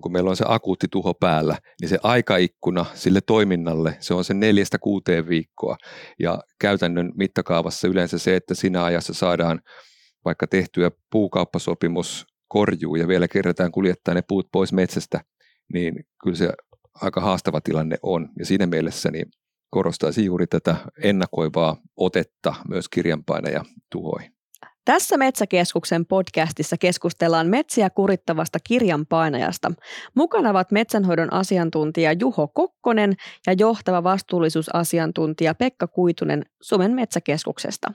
kun meillä on se akuutti tuho päällä, niin se aikaikkuna sille toiminnalle, se on se 4-6 viikkoa. Ja käytännön mittakaavassa yleensä se, että siinä ajassa saadaan vaikka tehtyä puukauppasopimus korjuu ja vielä kerätään kuljettaa ne puut pois metsästä, niin kyllä se aika haastava tilanne on. Ja siinä mielessä niin korostaisin juuri tätä ennakoivaa otetta myös kirjanpainaja tuhoihin. Tässä Metsäkeskuksen podcastissa keskustellaan metsiä kurittavasta kirjanpainajasta. Mukana ovat metsänhoidon asiantuntija Juho Kokkonen ja johtava vastuullisuusasiantuntija Pekka Kuitunen Suomen Metsäkeskuksesta.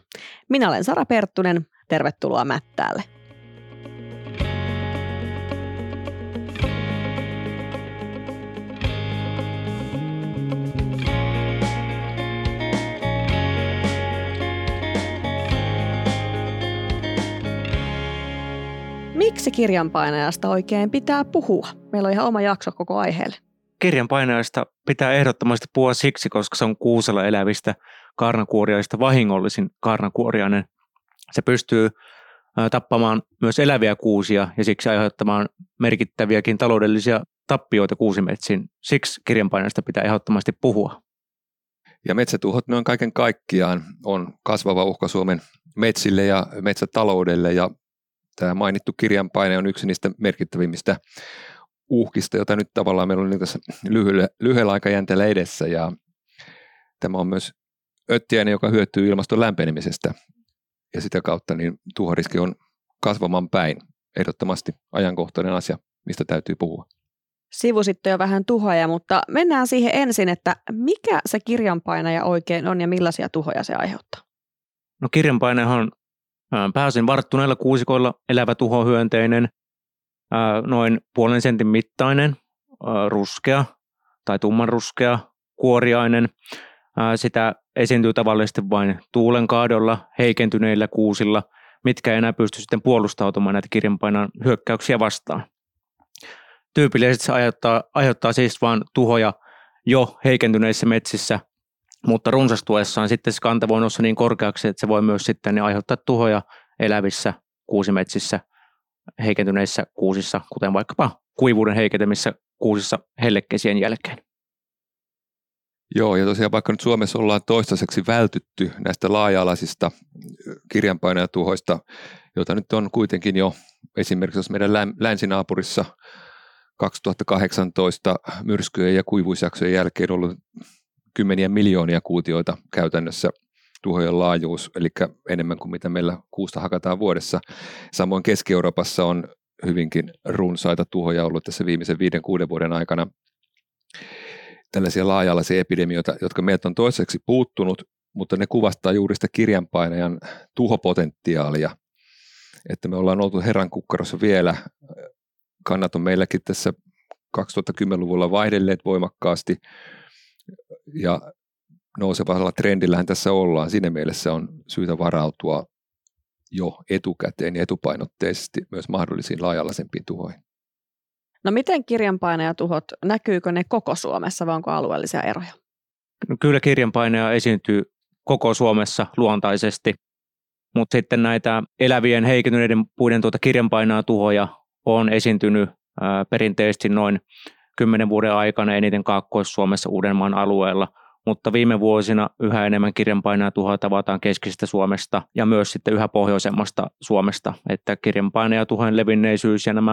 Minä olen Sara Perttunen. Tervetuloa Mättäälle. Miksi kirjanpainajasta oikein pitää puhua? Meillä on ihan oma jakso koko aiheelle. Kirjanpainajasta pitää ehdottomasti puhua siksi, koska se on kuusella elävistä kaarnakuoriaista vahingollisin kaarnakuoriainen. Se pystyy tappamaan myös eläviä kuusia ja siksi aiheuttamaan merkittäviäkin taloudellisia tappioita kuusimetsiin. Siksi kirjanpainajasta pitää ehdottomasti puhua. Ja metsätuhot noin kaiken kaikkiaan on kasvava uhka Suomen metsille ja metsätaloudelle ja tämä mainittu kirjanpainaja on yksi niistä merkittävimmistä uhkista, jota nyt tavallaan meillä on tässä lyhyellä aikajänteellä edessä. Ja tämä on myös öttiäinen, joka hyötyy ilmaston lämpenemisestä ja sitä kautta niin tuhoriski on kasvamaan päin. Ehdottomasti ajankohtainen asia, mistä täytyy puhua. Sivusitte jo vähän tuhoja, mutta mennään siihen ensin, että mikä se kirjanpainaja oikein on ja millaisia tuhoja se aiheuttaa? No kirjanpainajahan on pääosin varttuneilla kuusikoilla elävä tuhohyönteinen, noin 0,5 sentin mittainen, ruskea tai tummanruskea, kuoriainen. Sitä esiintyy tavallisesti vain tuulenkaadolla, heikentyneillä kuusilla, mitkä ei enää pysty sitten puolustautumaan näitä kirjanpainajan hyökkäyksiä vastaan. Tyypillisesti se aiheuttaa siis vain tuhoja jo heikentyneissä metsissä, mutta runsastuessaan sitten se kanta voi nousta niin korkeaksi, että se voi myös sitten aiheuttaa tuhoja elävissä kuusimetsissä, heikentyneissä kuusissa, kuten vaikkapa kuivuuden heikentämissä kuusissa hellekesien jälkeen. Joo, ja tosiaan vaikka nyt Suomessa ollaan toistaiseksi vältytty näistä laaja-alaisista kirjanpainajatuhoista, joita nyt on kuitenkin jo esimerkiksi jos meidän länsinaapurissa 2018 myrskyjen ja kuivuusjaksojen jälkeen ollut kymmeniä miljoonia kuutioita käytännössä tuhojen laajuus, eli enemmän kuin mitä meillä kuusta hakataan vuodessa. Samoin Keski-Euroopassa on hyvinkin runsaita tuhoja ollut tässä viimeisen 5-6 vuoden aikana. Tällaisia laaja-alaisia epidemioita, jotka meiltä on toiseksi puuttunut, mutta ne kuvastaa juuri sitä kirjanpainajan tuhopotentiaalia. Että me ollaan oltu herran kukkarossa vielä. Kannat on meilläkin tässä 2010-luvulla vaihdelleet voimakkaasti. Ja nousevalla trendillähän tässä ollaan. Siinä mielessä on syytä varautua jo etukäteen ja etupainotteisesti myös mahdollisiin laaja-alaisempiin tuhoihin. No miten kirjanpainajatuhot, näkyykö ne koko Suomessa vai onko alueellisia eroja? No kyllä kirjanpainaja esiintyy koko Suomessa luontaisesti, mutta sitten näitä elävien heikentyneiden puiden kirjanpainajatuhoja on esiintynyt perinteisesti noin 10 vuoden aikana eniten Kaakkois-Suomessa Uudenmaan alueella, mutta viime vuosina yhä enemmän kirjanpainajatuhoja tavataan keskisestä Suomesta ja myös sitten yhä pohjoisemmasta Suomesta, että kirjanpainajatuhojen levinneisyys ja nämä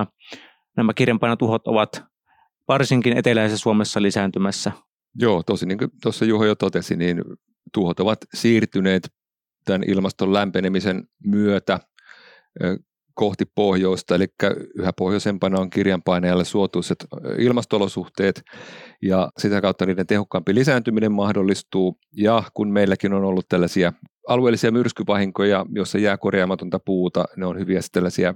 kirjanpainajatuhot ovat varsinkin eteläisessä Suomessa lisääntymässä. Joo, tosi niin kuin tuossa Juho jo totesi, niin tuhot ovat siirtyneet tämän ilmaston lämpenemisen myötä kohti pohjoista, eli yhä pohjoisempana on kirjanpainajalle suotuiset ilmasto-olosuhteet ja sitä kautta niiden tehokkaampi lisääntyminen mahdollistuu ja kun meilläkin on ollut tällaisia alueellisia myrskyvahinkoja, joissa jää korjaamatonta puuta, ne on hyviä tällaisia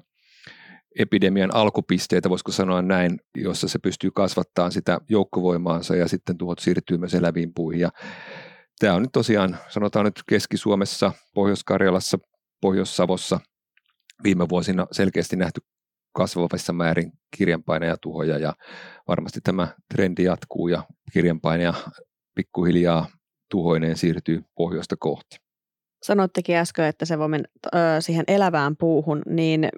epidemian alkupisteitä, voisiko sanoa näin, jossa se pystyy kasvattaa sitä joukkovoimaansa ja sitten tuhot siirtyy myös eläviin puihin ja tämä on nyt tosiaan, sanotaan nyt Keski-Suomessa, Pohjois-Karjalassa, Pohjois-Savossa viime vuosina selkeästi nähty kasvavissa määrin kirjanpainajatuhoja ja varmasti tämä trendi jatkuu ja kirjanpainaja pikkuhiljaa tuhoineen siirtyy pohjoista kohti. Sanottekin äsken, että se voi mennä siihen elävään puuhun, niin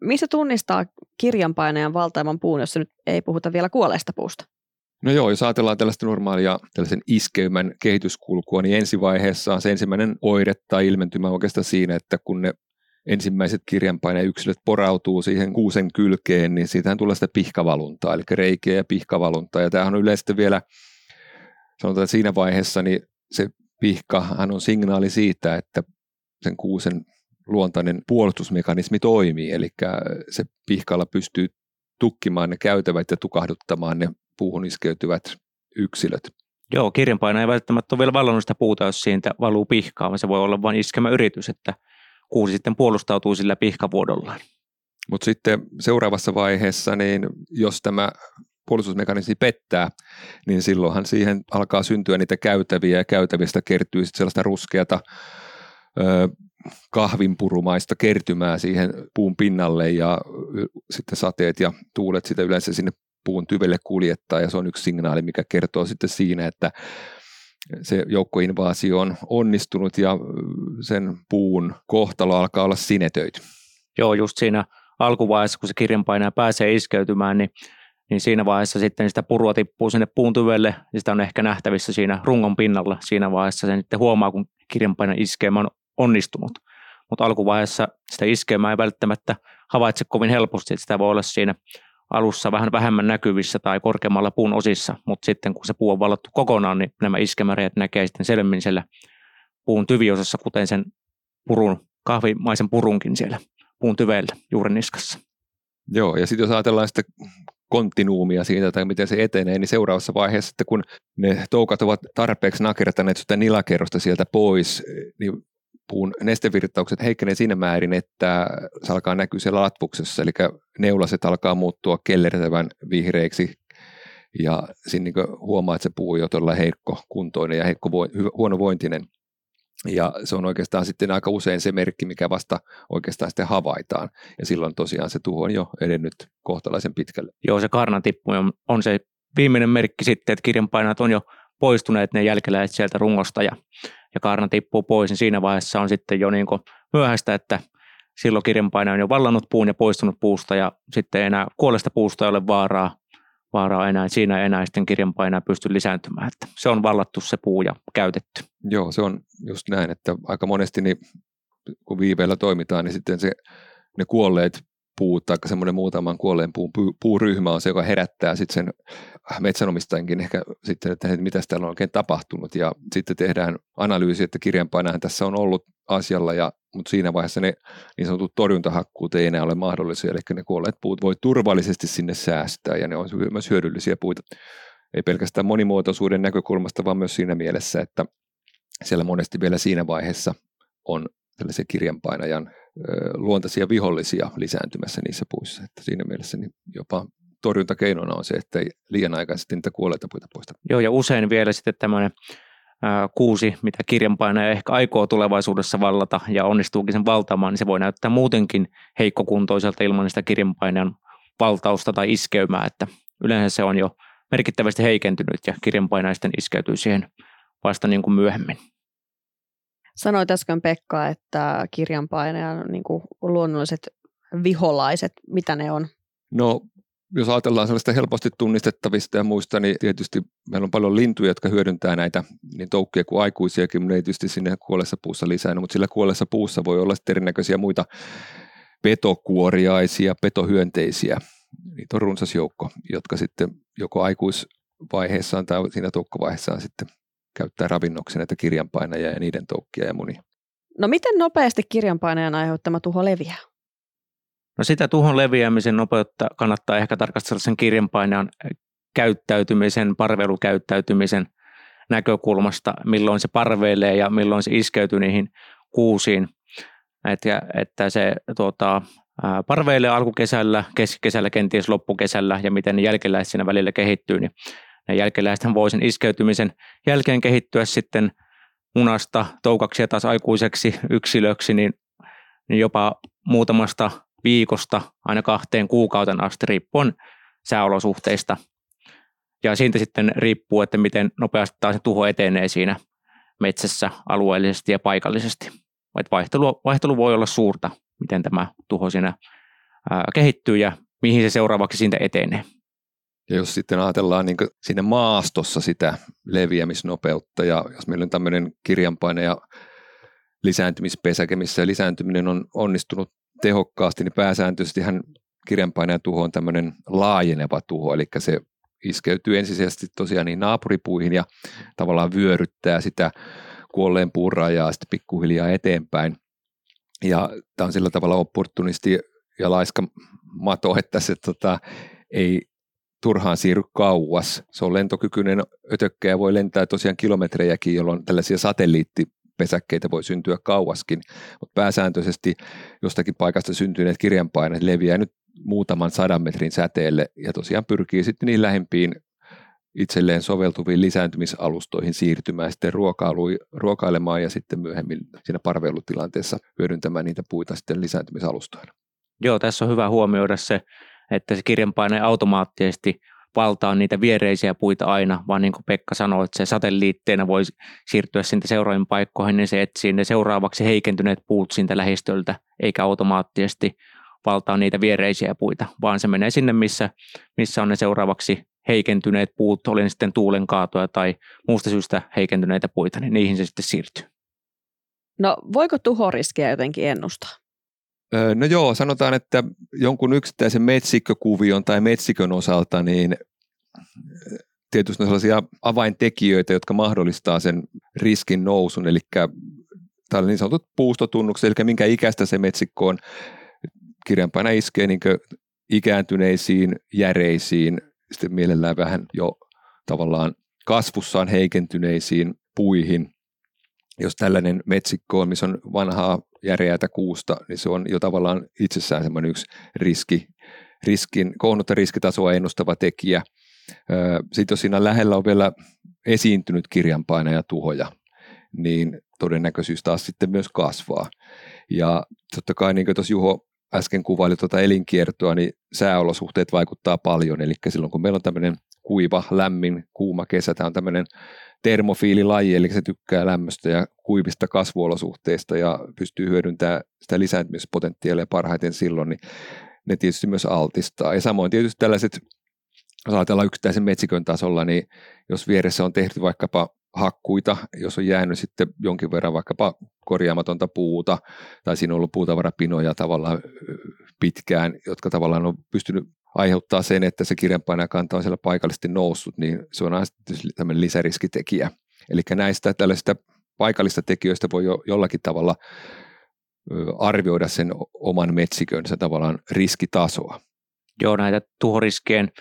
Missä tunnistaa kirjanpainajan valtaiman puun, jos nyt ei puhuta vielä kuolleesta puusta? No joo, jos ajatellaan tällaista normaalia tällaisen iskeymän kehityskulkua, niin ensivaiheessa on se ensimmäinen oire tai ilmentymä oikeastaan siinä, että kun ne ensimmäiset kirjanpainajayksilöt porautuu siihen kuusen kylkeen, niin siitähän tulee sitä pihkavaluntaa, eli reikiä ja pihkavaluntaa. Ja tämähän on yleensä vielä, sanotaan siinä vaiheessa, niin se pihkahan on signaali siitä, että sen kuusen luontainen puolustusmekanismi toimii, eli se pihkalla pystyy tukkimaan ne käytävät ja tukahduttamaan ne puuhun iskeytyvät yksilöt. Joo, kirjanpainaja ei välttämättä ole vielä vallannut sitä puuta, jos siitä valuu pihkaa, vaan se voi olla vain iskemä yritys, että kuusi sitten puolustautuu sillä pihkavuodollaan. Mutta sitten seuraavassa vaiheessa, niin jos tämä puolustusmekanismi pettää, niin silloinhan siihen alkaa syntyä niitä käytäviä ja käytävistä kertyy sitten sellaista ruskeata kahvinpurumaista kertymää siihen puun pinnalle ja sitten sateet ja tuulet sitä yleensä sinne puun tyvelle kuljettaa ja se on yksi signaali, mikä kertoo sitten siinä, että se joukkoinvaasio on onnistunut ja sen puun kohtalo alkaa olla sinetöity. Joo, just siinä alkuvaiheessa, kun se kirjanpainaja pääsee iskeytymään, niin siinä vaiheessa sitten sitä purua tippuu sinne puun tyvelle ja sitä on ehkä nähtävissä siinä rungon pinnalla. Siinä vaiheessa sen sitten huomaa, kun kirjanpainajan iskeemä on onnistunut. Mutta alkuvaiheessa sitä iskeemää ei välttämättä havaitse kovin helposti, että sitä voi olla siinä alussa vähän vähemmän näkyvissä tai korkeammalla puun osissa, mutta sitten kun se puu on vallattu kokonaan, niin nämä iskemäreet näkee sitten selvemmin siellä puun tyviosassa, kuten sen purun, kahvimaisen purunkin siellä puun tyveillä juureniskassa. Joo, ja sitten jos ajatellaan sitä kontinuumia siitä, tai miten se etenee, niin seuraavassa vaiheessa, että kun ne toukat ovat tarpeeksi nakertaneet sitä nilakerrosta sieltä pois, niin puun nestevirtaukset heikkenee siinä määrin, että se alkaa näkyä siellä latvuksessa, eli neulaset alkaa muuttua kellertävän vihreiksi ja siinä niin huomaa, että se puu on jo todella heikkokuntoinen ja huonovointinen. Ja se on oikeastaan sitten aika usein se merkki, mikä vasta oikeastaan sitten havaitaan. Ja silloin tosiaan se tuho on jo edennyt kohtalaisen pitkälle. Joo, se kaarnan tippu on se viimeinen merkki sitten, että kirjanpainajat on jo poistuneet ne jälkeläiset sieltä rungosta ja kaarna tippuu pois, niin siinä vaiheessa on sitten jo niin myöhäistä, että silloin kirjanpainaja on jo vallannut puun ja poistunut puusta ja sitten enää kuolleesta puusta ei ole vaaraa enää. Siinä ei enää sitten kirjanpainaja pysty lisääntymään, että se on vallattu se puu ja käytetty. Joo, se on just näin, että aika monesti niin, kun viiveellä toimitaan, niin sitten ne kuolleet puut tai semmoinen muutaman kuolleen puuryhmä on se, joka herättää sitten sen metsänomistajankin ehkä sitten, että mitä täällä on oikein tapahtunut ja sitten tehdään analyysi, että kirjanpainajahan tässä on ollut asialla, mutta siinä vaiheessa ne niin sanotut torjuntahakkuut ei enää ole mahdollisia, eli ne kuolleet puut voi turvallisesti sinne säästää ja ne on myös hyödyllisiä puita, ei pelkästään monimuotoisuuden näkökulmasta, vaan myös siinä mielessä, että siellä monesti vielä siinä vaiheessa on tällaisia kirjanpainajan luontaisia vihollisia lisääntymässä niissä puissa. Että siinä mielessä niin jopa torjuntakeinona on se, että ei liian aikaisesti niitä kuolleita puita poista. Joo, ja usein vielä sitten tämmöinen kuusi, mitä kirjanpainaja ehkä aikoo tulevaisuudessa vallata ja onnistuukin sen valtaamaan, niin se voi näyttää muutenkin heikkokuntoiselta ilman sitä kirjanpainajan valtausta tai iskeymää, että yleensä se on jo merkittävästi heikentynyt ja kirjanpainaja sitten iskeytyy siihen vasta niin kuin myöhemmin. Sanoit äsken Pekka, että kirjanpainajan niin kuin luonnolliset viholaiset, mitä ne on? No, jos ajatellaan sellaista helposti tunnistettavista ja muista, niin tietysti meillä on paljon lintuja, jotka hyödyntää näitä niin toukkia kuin aikuisiakin, mutta ne ei tietysti sinne kuolleessa puussa lisäänyt, mutta sillä kuolleessa puussa voi olla sitten erinäköisiä muita petokuoriaisia, petohyönteisiä, niitä on runsas joukko, jotka sitten joko aikuisvaiheessaan tai siinä toukkovaiheessaan sitten käyttää ravinnoksi näitä kirjanpainajia ja niiden toukkia ja munia. No miten nopeasti kirjanpainajan aiheuttama tuho leviää? No sitä tuhon leviämisen nopeutta kannattaa ehkä tarkastella sen kirjanpainajan käyttäytymisen, parveilukäyttäytymisen näkökulmasta, milloin se parveilee ja milloin se iskeytyy niihin kuusiin. Että se parveilee alkukesällä, keskikesällä, kenties loppukesällä ja miten ne jälkeläiset siinä välillä kehittyy, niin ne jälkeläisethän voi sen iskeytymisen jälkeen kehittyä sitten munasta toukaksi ja taas aikuiseksi yksilöksi, niin jopa muutamasta viikosta aina 2 kuukauteen asti riippuen sääolosuhteista. Ja siitä sitten riippuu, että miten nopeasti taas se tuho etenee siinä metsässä alueellisesti ja paikallisesti. Vaihtelu voi olla suurta, miten tämä tuho siinä kehittyy ja mihin se seuraavaksi siitä etenee. Ja jos sitten ajatellaan niin siinä maastossa sitä leviämisnopeutta, ja jos meillä on tämmöinen kirjanpaine ja lisääntymispesäke, missä lisääntyminen on onnistunut tehokkaasti, niin pääsääntöisesti kirjanpainajan tuho on tämmöinen laajeneva tuho, eli se iskeytyy ensisijaisesti tosiaan niin naapuripuihin ja tavallaan vyöryttää sitä kuolleen puun rajaa sitten pikkuhiljaa eteenpäin. Ja tämä on sillä tavalla opportunisti ja laiska mato, että se ei turhaan siirry kauas. Se on lentokykyinen ötökkä ja voi lentää tosiaan kilometrejäkin, jolloin tällaisia satelliittipesäkkeitä voi syntyä kauaskin. Mutta pääsääntöisesti jostakin paikasta syntyneet kirjanpainajat leviää nyt muutaman 100 metrin säteelle ja tosiaan pyrkii sitten niin lähempiin itselleen soveltuviin lisääntymisalustoihin siirtymään sitten ruokailemaan ja sitten myöhemmin siinä parveilutilanteessa hyödyntämään niitä puita sitten lisääntymisalustoina. Joo, tässä on hyvä huomioida se, että se kirjanpaine automaattisesti valtaa niitä viereisiä puita aina, vaan niin kuin Pekka sanoi, että se satelliitteena voi siirtyä siitä seuraaviin paikkoihin, niin se etsii ne seuraavaksi heikentyneet puut siitä lähistöltä, eikä automaattisesti valtaa niitä viereisiä puita, vaan se menee sinne, missä on ne seuraavaksi heikentyneet puut, oli sitten tuulen kaatoja tai muusta syystä heikentyneitä puita, niin niihin se sitten siirtyy. No voiko tuhoriskiä jotenkin ennustaa? No joo, sanotaan, että jonkun yksittäisen metsikkökuvion tai metsikön osalta, niin tietysti on sellaisia avaintekijöitä, jotka mahdollistaa sen riskin nousun, eli täällä niin sanotut puustotunnukset, eli minkä ikäistä se metsikko on. Kirjanpainaja iskee niin ikääntyneisiin, järeisiin, sitten mielellään vähän jo tavallaan kasvussaan heikentyneisiin puihin. Jos tällainen metsikko on, missä on vanhaa järeätä kuusta, niin se on jo tavallaan itsessään semmoinen yksi kohdannutta riskitasoa ennustava tekijä. Sitten jos siinä lähellä on vielä esiintynyt kirjanpainajatuhoja, niin todennäköisyys taas sitten myös kasvaa. Ja totta kai niin kuin tuossa Juho äsken kuvaili elinkiertoa, niin sääolosuhteet vaikuttaa paljon, eli silloin kun meillä on tämmöinen kuiva, lämmin, kuuma kesä, tämä on tämmöinen termofiililaji, eli se tykkää lämmöstä ja kuivista kasvuolosuhteista ja pystyy hyödyntämään sitä lisääntymispotentiaalia parhaiten silloin, niin ne tietysti myös altistaa. Ja samoin tietysti tällaiset, jos ajatellaan yksittäisen metsikön tasolla, niin jos vieressä on tehty vaikkapa hakkuita, jos on jäänyt sitten jonkin verran vaikkapa korjaamatonta puuta tai siinä on ollut puutavarapinoja tavallaan pitkään, jotka tavallaan on pystynyt aiheuttaa sen, että se kirjanpainajakanta on siellä paikallisesti noussut, niin se on aina tämmöinen lisäriskitekijä. Eli näistä tällaisista paikallista tekijöistä voi jollakin tavalla arvioida sen oman metsikönsä tavallaan riskitasoa. Joo, näitä tuhoriskien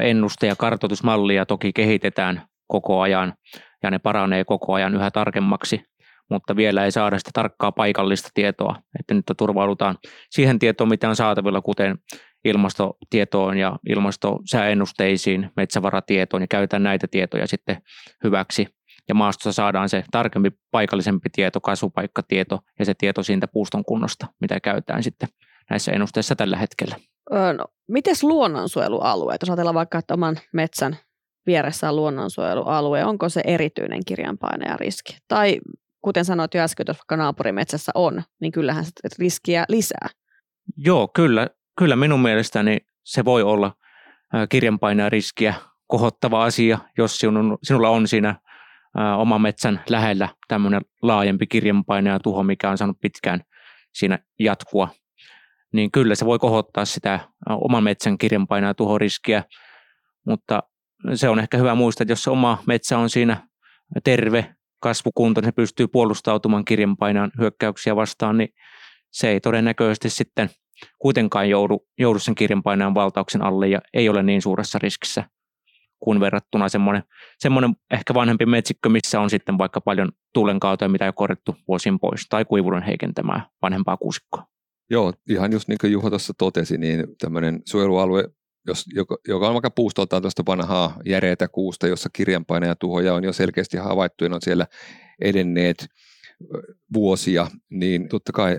ennuste- ja kartoitusmallia toki kehitetään koko ajan ja ne paranee koko ajan yhä tarkemmaksi, mutta vielä ei saada sitä tarkkaa paikallista tietoa, että nyt turvaudutaan siihen tietoon, mitä on saatavilla, kuten ilmastotietoon ja ilmastosääennusteisiin, metsävaratietoon ja käytetään näitä tietoja sitten hyväksi. Ja maastossa saadaan se tarkempi paikallisempi tieto, kasvupaikkatieto ja se tieto siitä puuston kunnosta, mitä käytetään sitten näissä ennusteissa tällä hetkellä. No, mites luonnonsuojelualueet? Jos ajatellaan vaikka, että oman metsän vieressä on luonnonsuojelualue, onko se erityinen kirjanpainajariski? Tai kuten sanoit jo äsken, jos vaikka naapurimetsässä on, niin kyllähän se riskiä lisää. Joo, kyllä minun mielestäni se voi olla kirjanpainajariskiä kohottava asia, jos sinulla on siinä oman metsän lähellä tämmöinen laajempi kirjanpainajatuho, mikä on saanut pitkään siinä jatkua. Niin kyllä se voi kohottaa sitä oman metsän kirjanpainajatuhoriskiä, mutta se on ehkä hyvä muistaa, että jos se oma metsä on siinä terve kasvukunto, niin se pystyy puolustautumaan kirjanpainajan hyökkäyksiä vastaan, niin se ei todennäköisesti sitten kuitenkaan joudu sen kirjanpainajan valtauksen alle ja ei ole niin suuressa riskissä kuin verrattuna semmoinen ehkä vanhempi metsikkö, missä on sitten vaikka paljon tuulenkaatoja, mitä on korjattu vuosin pois tai kuivuuden heikentämää vanhempaa kuusikkoa. Joo, ihan just niin kuin Juho tuossa totesi, niin tämmöinen suojelualue, joka on vaikka puustoltaan tuosta vanhaa järeätä kuusta, jossa kirjanpainajatuhoja on jo selkeästi havaittu ja on siellä edenneet vuosia, niin totta kai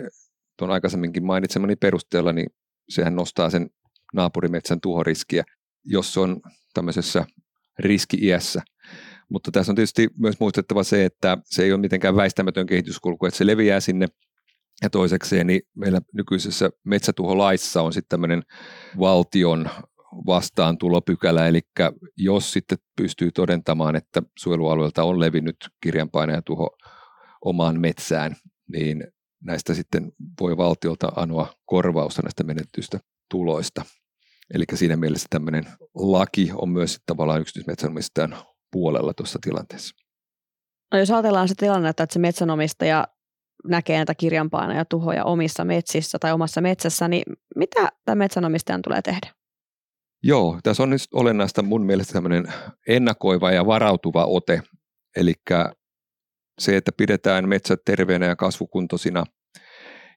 tuon aikaisemminkin mainitsemani perusteella, niin sehän nostaa sen naapurimetsän tuhoriskiä, jos se on tämmöisessä riski-iässä. Mutta tässä on tietysti myös muistettava se, että se ei ole mitenkään väistämätön kehityskulku, että se leviää sinne Ja toisekseen niin meillä nykyisessä metsätuholaissa on sitten tämmöinen valtion vastaantulopykälä, eli jos sitten pystyy todentamaan, että suojelualueelta on levinnyt kirjanpainajatuho omaan metsään, niin näistä sitten voi valtiolta anoa korvausta näistä menetyistä tuloista. Eli siinä mielessä tämmöinen laki on myös tavallaan yksityismetsänomistajan puolella tuossa tilanteessa. No jos ajatellaan se tilanne, että se metsänomistaja näkee näitä kirjanpainajatuhoja omissa metsissä tai omassa metsässä, niin mitä tämän metsänomistajan tulee tehdä? Joo, tässä on nyt olennaista mun mielestä tämmöinen ennakoiva ja varautuva ote. Eli se, että pidetään metsät terveenä ja kasvukuntoisina,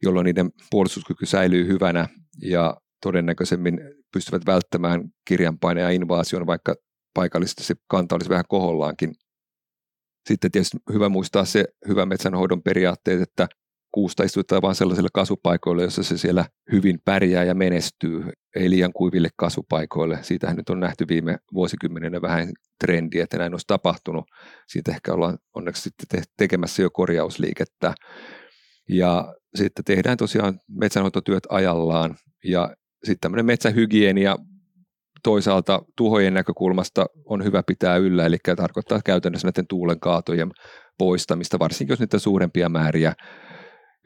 jolloin niiden puolustuskyky säilyy hyvänä ja todennäköisemmin pystyvät välttämään kirjanpainajan ja invaasion, vaikka paikallisesti se kanta olisi vähän kohollaankin. Sitten tietysti hyvä muistaa se hyvä metsänhoidon periaatteet, että kuusta istutetaan vain sellaisilla kasvupaikoilla, jossa se siellä hyvin pärjää ja menestyy, ei liian kuiville kasvupaikoille. Siitähän nyt on nähty viime vuosikymmenenä vähän trendiä, että näin olisi tapahtunut. Siitä ehkä ollaan onneksi sitten tekemässä jo korjausliikettä. Ja sitten tehdään tosiaan metsänhoitotyöt ajallaan. Ja sitten tämmöinen metsähygienia toisaalta tuhojen näkökulmasta on hyvä pitää yllä, eli tarkoittaa käytännössä näiden tuulenkaatojen poistamista, varsinkin jos niitä suurempia määriä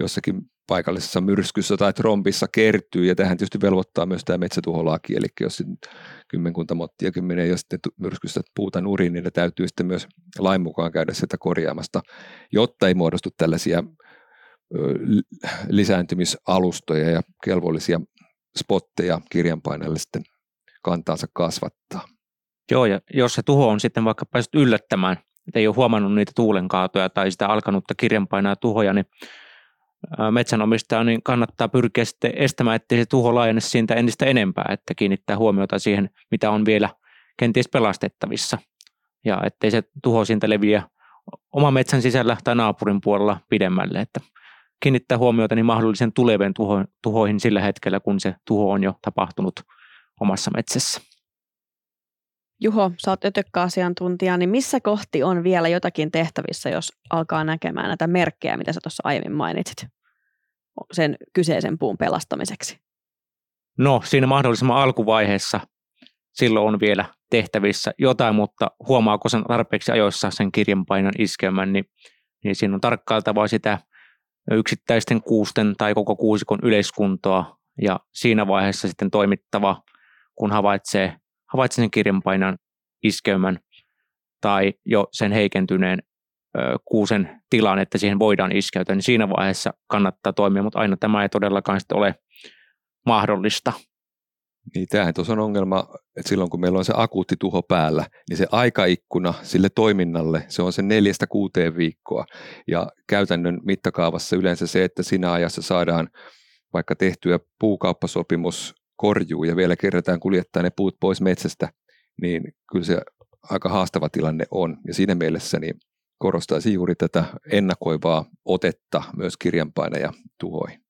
jossakin paikallisessa myrskyssä tai trompissa kertyy, ja tähän tietysti velvoittaa myös tämä metsätuholaki, eli jos kymmenkunta mottia menee ja sitten myrskystä puuta nurin, niin ne täytyy sitten myös lain mukaan käydä sitä korjaamasta, jotta ei muodostu tällaisia lisääntymisalustoja ja kelvollisia spotteja kirjanpainajalle sitten kantaansa kasvattaa. Joo, ja jos se tuho on sitten vaikka päässyt yllättämään, että ei ole huomannut niitä tuulenkaatoja tai sitä alkanutta kirjanpainajatuhoja, niin metsänomistaja niin kannattaa pyrkiä sitten estämään, ettei se tuho laajene siitä entistä enempää, että kiinnittää huomiota siihen, mitä on vielä kenties pelastettavissa, ja ettei se tuho siitä leviä oman metsän sisällä tai naapurin puolella pidemmälle, että kiinnittää huomiota niin mahdollisen tulevien tuhoihin sillä hetkellä, kun se tuho on jo tapahtunut omassa metsässä. Juho, sä oot ötökkäasiantuntija, niin missä kohti on vielä jotakin tehtävissä, jos alkaa näkemään näitä merkkejä, mitä sä tuossa aiemmin mainitsit, sen kyseisen puun pelastamiseksi? No, siinä mahdollisimman alkuvaiheessa silloin on vielä tehtävissä jotain, mutta huomaako sen tarpeeksi ajoissa sen kirjanpainon iskelmän, niin siinä on tarkkailtavaa sitä yksittäisten kuusten tai koko kuusikon yleiskuntoa, ja siinä vaiheessa sitten toimittava, kun havaitsee sen kirjanpainan iskeymän tai jo sen heikentyneen kuusen tilan, että siihen voidaan iskeytyä, niin siinä vaiheessa kannattaa toimia, mutta aina tämä ei todellakaan ole mahdollista. Niin, tämähän tuossa on ongelma, että silloin kun meillä on se akuutti tuho päällä, niin se aikaikkuna sille toiminnalle, se on se 4-6 viikkoa. Ja käytännön mittakaavassa yleensä se, että siinä ajassa saadaan vaikka tehtyä puukauppasopimus korjuu ja vielä kerätään kuljettaa ne puut pois metsästä, niin kyllä se aika haastava tilanne on. Ja siinä mielessä niin korostaisin juuri tätä ennakoivaa otetta myös kirjanpainaja tuhoihin.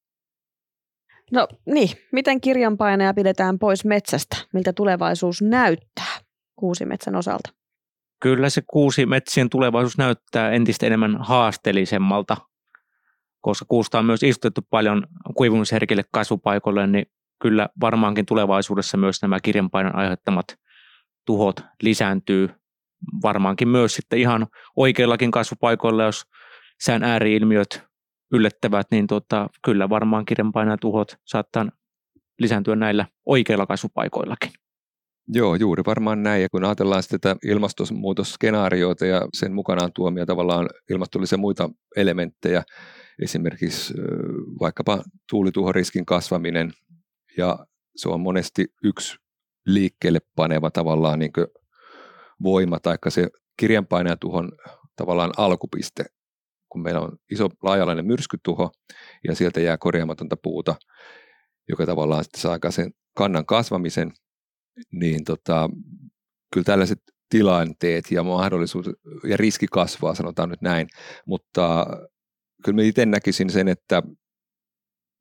No niin, miten kirjanpainaja pidetään pois metsästä? Miltä tulevaisuus näyttää kuusimetsän osalta? Kyllä se kuusimetsien tulevaisuus näyttää entistä enemmän haasteellisemmalta, koska kuusta on myös istutettu paljon kuivumisherkille kasvupaikoille, niin kyllä varmaankin tulevaisuudessa myös nämä kirjanpainon aiheuttamat tuhot lisääntyy varmaankin myös sitten ihan oikeillakin kasvupaikoilla, jos sään ääriilmiöt yllättävät, niin kyllä varmaan kirjanpainajan tuhot saattaa lisääntyä näillä oikeilla kasvupaikoillakin. Joo, juuri varmaan näin. Ja kun ajatellaan sitä ilmastonmuutosskenaarioita ja sen mukanaan tuomia tavallaan ilmastollisia muita elementtejä, esimerkiksi vaikkapa tuulituhoriskin kasvaminen, ja se on monesti yksi liikkeelle paneva tavallaan niin kuin voima tai se kirjanpainajatuhon tavallaan alkupiste. Kun meillä on iso laajalainen myrskytuho ja sieltä jää korjaamatonta puuta, joka tavallaan sitten saa aikaan sen kannan kasvamisen, niin kyllä tällaiset tilanteet ja mahdollisuus ja riski kasvaa, sanotaan nyt näin. Mutta kyllä minä itse näkisin sen, että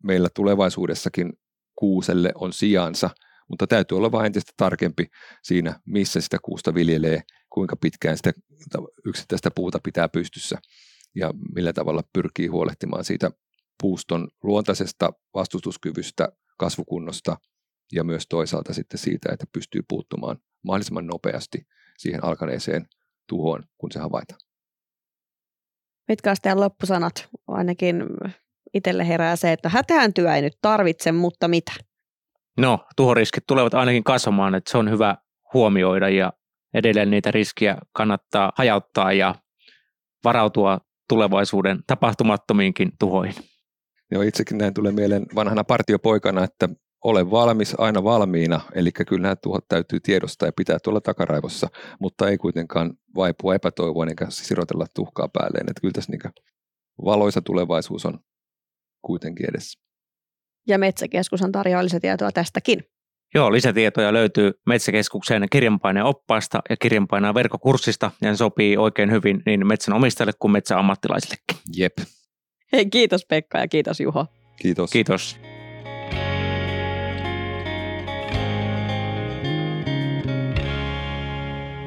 meillä tulevaisuudessakin kuuselle on sijansa, mutta täytyy olla vain entistä tarkempi siinä, missä sitä kuusta viljelee, kuinka pitkään sitä yksittäistä puuta pitää pystyssä ja millä tavalla pyrkii huolehtimaan siitä puuston luontaisesta vastustuskyvystä, kasvukunnosta ja myös toisaalta sitten siitä, että pystyy puuttumaan mahdollisimman nopeasti siihen alkaneeseen tuhoon, kun se havaitaan. Mitkä ovat teidän loppusanat? Ainakin itselle herää se, että hätääntyä ei nyt tarvitse, mutta mitä? No, tuhoriskit tulevat ainakin kasvamaan, että se on hyvä huomioida ja edelleen niitä riskiä kannattaa hajauttaa ja varautua tulevaisuuden tapahtumattomiinkin tuhoihin. Joo, itsekin näin tulee mieleen vanhana partiopoikana, että ole valmis aina valmiina, eli kyllä nämä tuhot täytyy tiedostaa ja pitää tuolla takaraivossa, mutta ei kuitenkaan vaipua epätoivoon eikä sirotella tuhkaa päälleen. Että kyllä tässä niin valoisa tulevaisuus on kuitenkin edessä. Ja Metsäkeskushan tarjoaa lisätietoa tästäkin. Joo, lisätietoja löytyy Metsäkeskuksen kirjanpainajan oppaasta ja kirjanpainajan verkkokurssista, ja se sopii oikein hyvin niin metsänomistajille kuin metsäammattilaisillekin. Jep. Hei, kiitos Pekka ja kiitos Juho. Kiitos. Kiitos.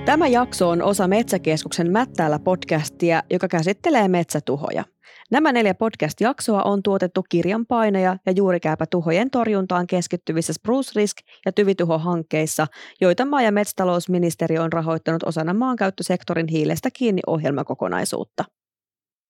Tämä jakso on osa Metsäkeskuksen Mättäällä podcastia, joka käsittelee metsätuhoja. Nämä 4 podcast-jaksoa on tuotettu Kirjanpainaja ja Juurikääpä tuhojen torjuntaan keskittyvissä Spruce Risk- ja tyvituho-hankkeissa, joita maa- ja metsätalousministeriö on rahoittanut osana maankäyttösektorin hiilestä kiinni ohjelmakokonaisuutta.